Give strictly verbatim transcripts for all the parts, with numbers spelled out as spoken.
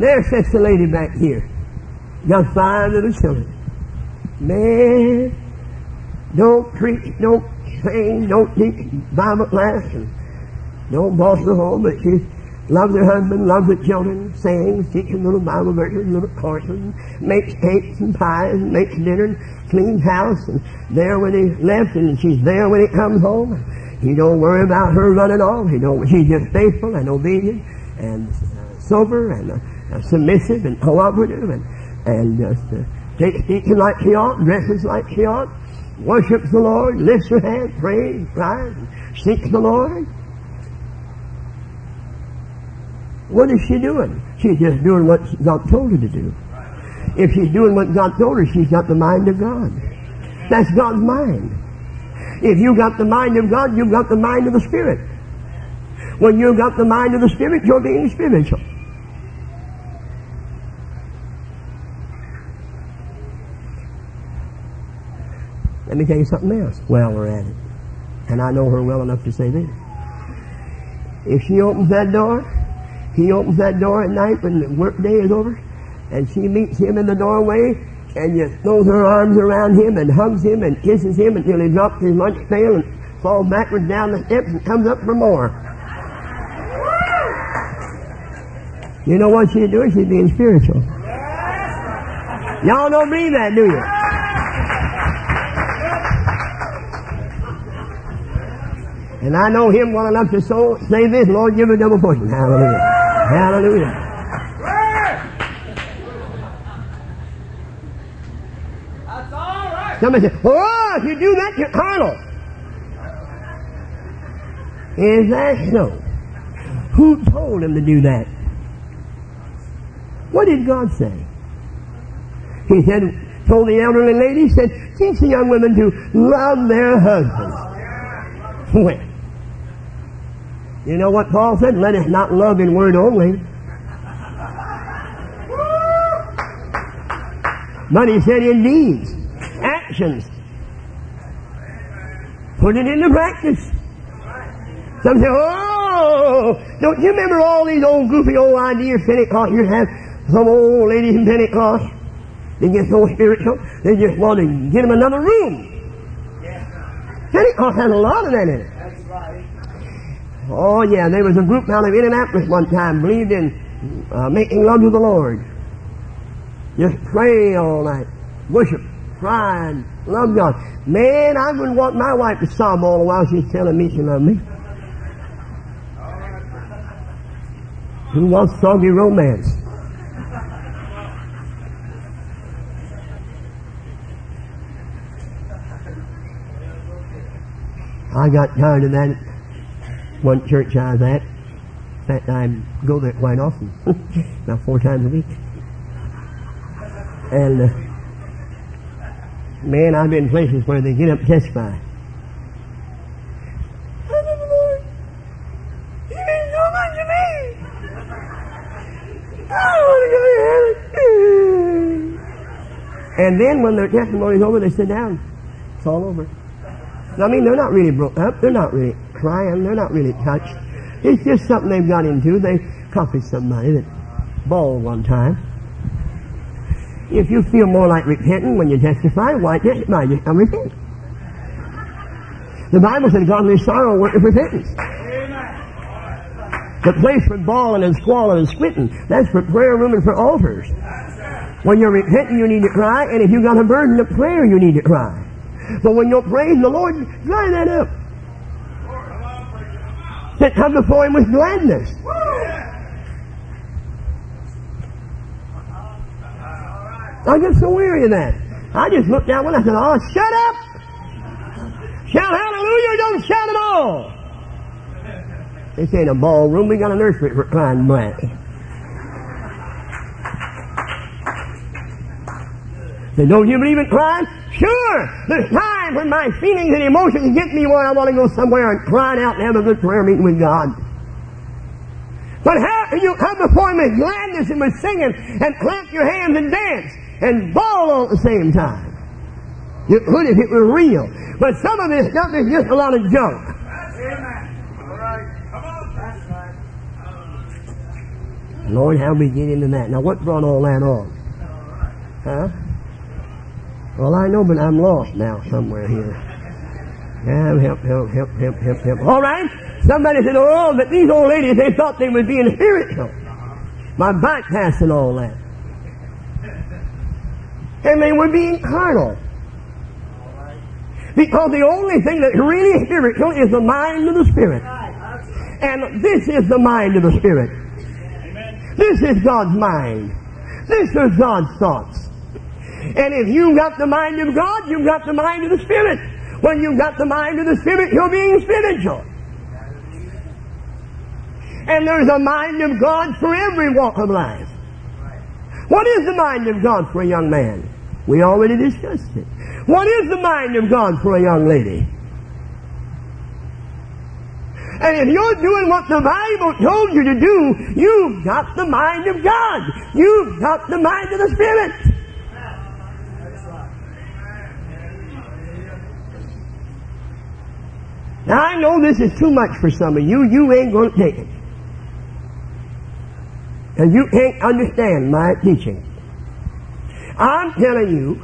There sits a lady back here. Got five little children. Man, don't preach, don't sing, don't teach Bible class, and don't boss the home, but she loves her husband, loves her children, sings, teaches little Bible verses, little courses, makes cakes and pies, and makes dinner, and cleans house, and there when he left, and she's there when he comes home. He don't worry about her running off. He don't, she's just faithful and obedient and uh, sober and uh, uh, submissive and cooperative and, and just uh, takes teaching like she ought, dresses like she ought, worships the Lord, lifts her hand, prays, cries, and seeks the Lord. What is she doing? She's just doing what God told her to do. If she's doing what God told her, she's got the mind of God. That's God's mind. If you got the mind of God, you've got the mind of the Spirit. When you've got the mind of the Spirit, you're being spiritual. Let me tell you something else. Well, we're at it. And I know her well enough to say this. If she opens that door, he opens that door at night when the work day is over, and she meets him in the doorway and just throws her arms around him and hugs him and kisses him until he drops his lunch pail and falls backwards down the steps and comes up for more. You know what she's doing? She's being spiritual. Y'all don't believe that, do you? And I know him well enough to so say this, Lord, give a double portion. Hallelujah. Hallelujah. That's all right. Somebody said, oh, if you do that, you're carnal. Is that so? Who told him to do that? What did God say? He said, told the elderly lady, he said, teach the young women to love their husbands. When? You know what Paul said? Let us not love in word only. But he said in deeds, actions. Put it into practice. Some say, oh, don't you remember all these old goofy old ideas Pentecost? You have some old ladies in Pentecost. They get so spiritual, they just want to get them another room. Pentecost has a lot of that in it. Oh yeah, there was a group out of Indianapolis one time believed in uh, making love to the Lord. Just pray all night, worship, cry, and love God. Man, I wouldn't want my wife to sob all the while she's telling me she loved me. Who wants soggy romance? I got tired of that. One church I was at, in fact I go there quite often, about four times a week. And, uh, man, I've been places where they get up and testify. I said, Lord, you mean so much to me. I want to go to heaven. And then when their testimony's over, they sit down. It's all over. I mean, they're not really broke up. They're not really crying. They're not really touched. It's just something they've got into. They copied somebody that bawled one time. If you feel more like repenting when you testify, why testify? Just come repent. The Bible says godly sorrow worketh repentance. The place for bawling and squalling and squinting, that's for prayer room and for altars. When you're repenting, you need to cry, and if you've got a burden of prayer, you need to cry. But when you're praising the Lord, dry that up. Then come before Him with gladness. I get so weary of that. I just looked down one and I said, oh, shut up! Shout hallelujah or don't shout at all! This ain't a ballroom, we got a nursery for crying black. They don't you believe in crying? Sure, there's time when my feelings and emotions get me where I want to go somewhere and cry out and have a good prayer meeting with God. But how can you come before Him with gladness and with singing and clap your hands and dance and bawl all at the same time? You could if it were real. But some of this stuff is just a lot of junk. That's it. All right. Come on. That's right. Lord, how we get into that? Now, what brought all that on? Huh? Well, I know, but I'm lost now somewhere here. Yeah, help, help, help, help, help, help. All right? Somebody said, oh, but these old ladies, they thought they would be in spiritual. By bypassing all that. And they were being carnal. Because the only thing that really is spiritual is the mind of the Spirit. And this is the mind of the Spirit. This is God's mind. This is God's thoughts. And if you've got the mind of God, you've got the mind of the Spirit. When you've got the mind of the Spirit, you're being spiritual. And there's a mind of God for every walk of life. What is the mind of God for a young man? We already discussed it. What is the mind of God for a young lady? And if you're doing what the Bible told you to do, you've got the mind of God. You've got the mind of the Spirit. Now, I know this is too much for some of you. You ain't going to take it. And you can't understand my teaching. I'm telling you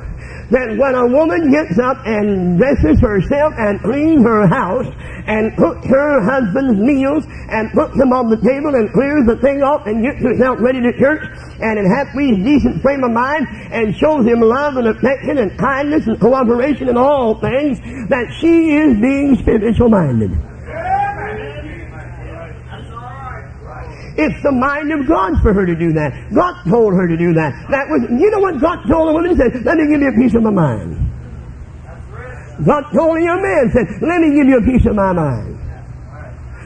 that when a woman gets up and dresses herself and cleans her house and cooks her husband's meals and puts them on the table and clears the thing off and gets herself ready to church and in halfway decent frame of mind and shows him love and affection and kindness and cooperation in all things, that she is being spiritual minded. It's the mind of God for her to do that. God told her to do that. That was, you know what God told a woman? He said, let me give you a piece of my mind. God told a young man, said, let me give you a piece of my mind.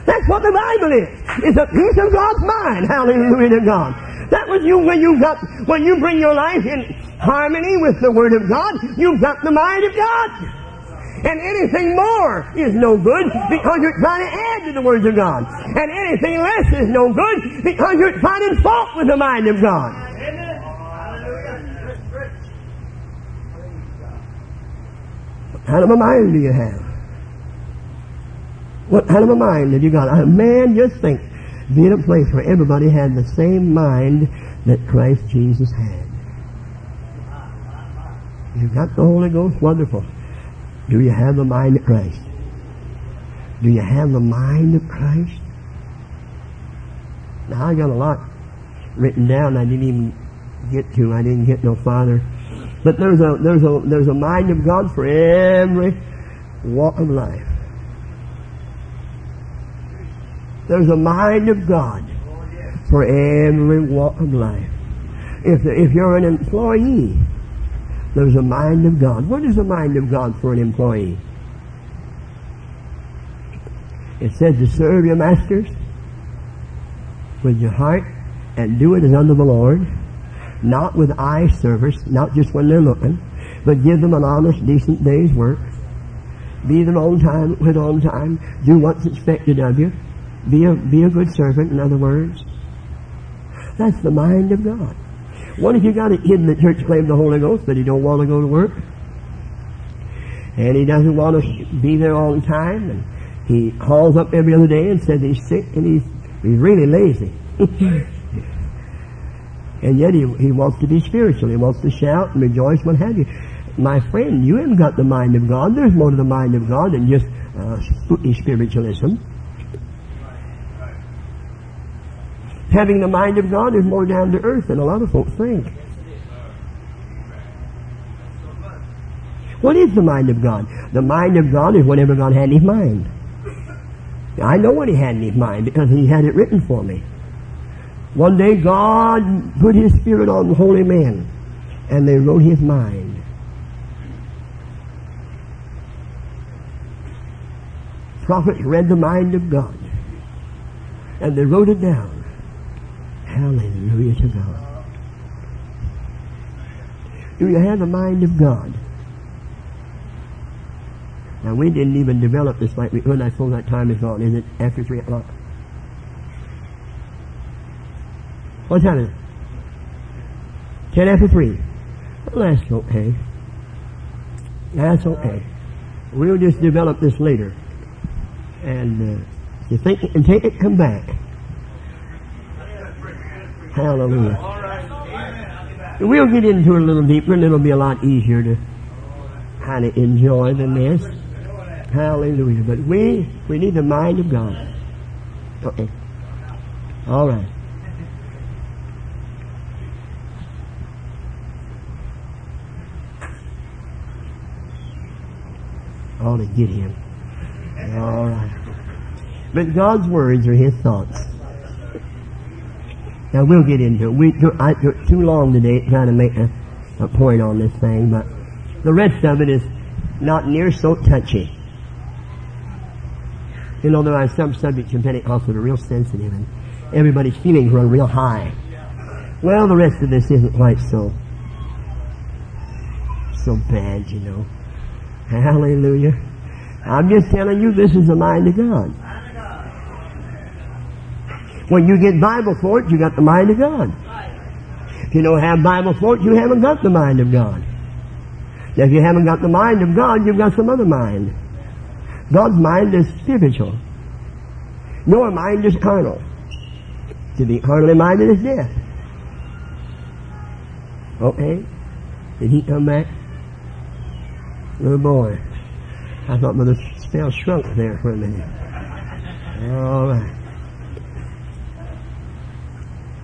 That's what the Bible is. It's a piece of God's mind. Hallelujah to God. That was you when you got, when you bring your life in harmony with the Word of God, you've got the mind of God. And anything more is no good because you're trying to add to the words of God. And anything less is no good because you're finding fault with the mind of God. What kind of a mind do you have? What kind of a mind have you got? A man, just think, be in a place where everybody had the same mind that Christ Jesus had. You've got the Holy Ghost, wonderful. Do you have the mind of Christ? Do you have the mind of Christ? Now, I got a lot written down I didn't even get to. I didn't get no farther. But there's a, there's a, there's a mind of God for every walk of life. There's a mind of God for every walk of life. If, if you're an employee, there's a mind of God. What is the mind of God for an employee? It says to serve your masters with your heart and do it as unto the Lord, not with eye service, not just when they're looking, but give them an honest, decent day's work. Be them on time, quit on time, do what's expected of you. Be a, be a good servant, in other words. That's the mind of God. What if you got a kid in the church claiming the Holy Ghost, but he don't want to go to work? And he doesn't want to be there all the time, and he calls up every other day and says he's sick and he's, he's really lazy. And yet he, he wants to be spiritual. He wants to shout and rejoice, what have you. My friend, you haven't got the mind of God. There's more to the mind of God than just uh, spooky spiritualism. Having the mind of God is more down to earth than a lot of folks think. What is the mind of God? The mind of God is whatever God had in His mind. I know what He had in His mind because He had it written for me. One day God put His Spirit on holy men and they wrote His mind. Prophets read the mind of God and they wrote it down. Hallelujah to God. Do you have the mind of God? Now, we didn't even develop this like we could. I suppose that time is gone, is it? After three o'clock. What time is it? Ten after three. Well, that's okay. That's okay. We'll just develop this later. And uh, if you think you can take it, come back. Hallelujah. We'll get into it a little deeper, and it'll be a lot easier to kind of enjoy than this. Hallelujah. But we, we need the mind of God. Okay. All right. Oh, to get him. All right. But God's words are His thoughts. Now, we'll get into it. We took, I took too long today trying to make a, a point on this thing, but the rest of it is not near so touchy. You know, there are some subjects in Pentecost that are real sensitive, and everybody's feelings run real high. Well, the rest of this isn't quite so, so bad, you know. Hallelujah. I'm just telling you, this is the mind of God. When you get Bible for it, you got the mind of God. If you don't have Bible for it, you haven't got the mind of God. Now, if you haven't got the mind of God, you've got some other mind. God's mind is spiritual. Your mind is carnal. To be carnally minded is death. Okay? Did he come back? Little boy. I thought Mother Spell shrunk there for a minute. All right.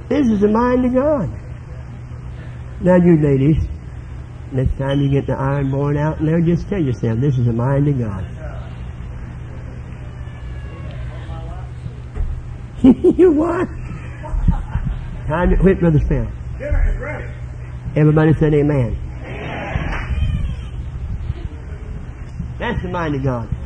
This is the mind of God. Now, you ladies, next time you get the iron board out there, just tell yourself, this is the mind of God. You what? Time to quit, Brother Spell. Dinner is ready. Everybody said amen. That's the mind of God.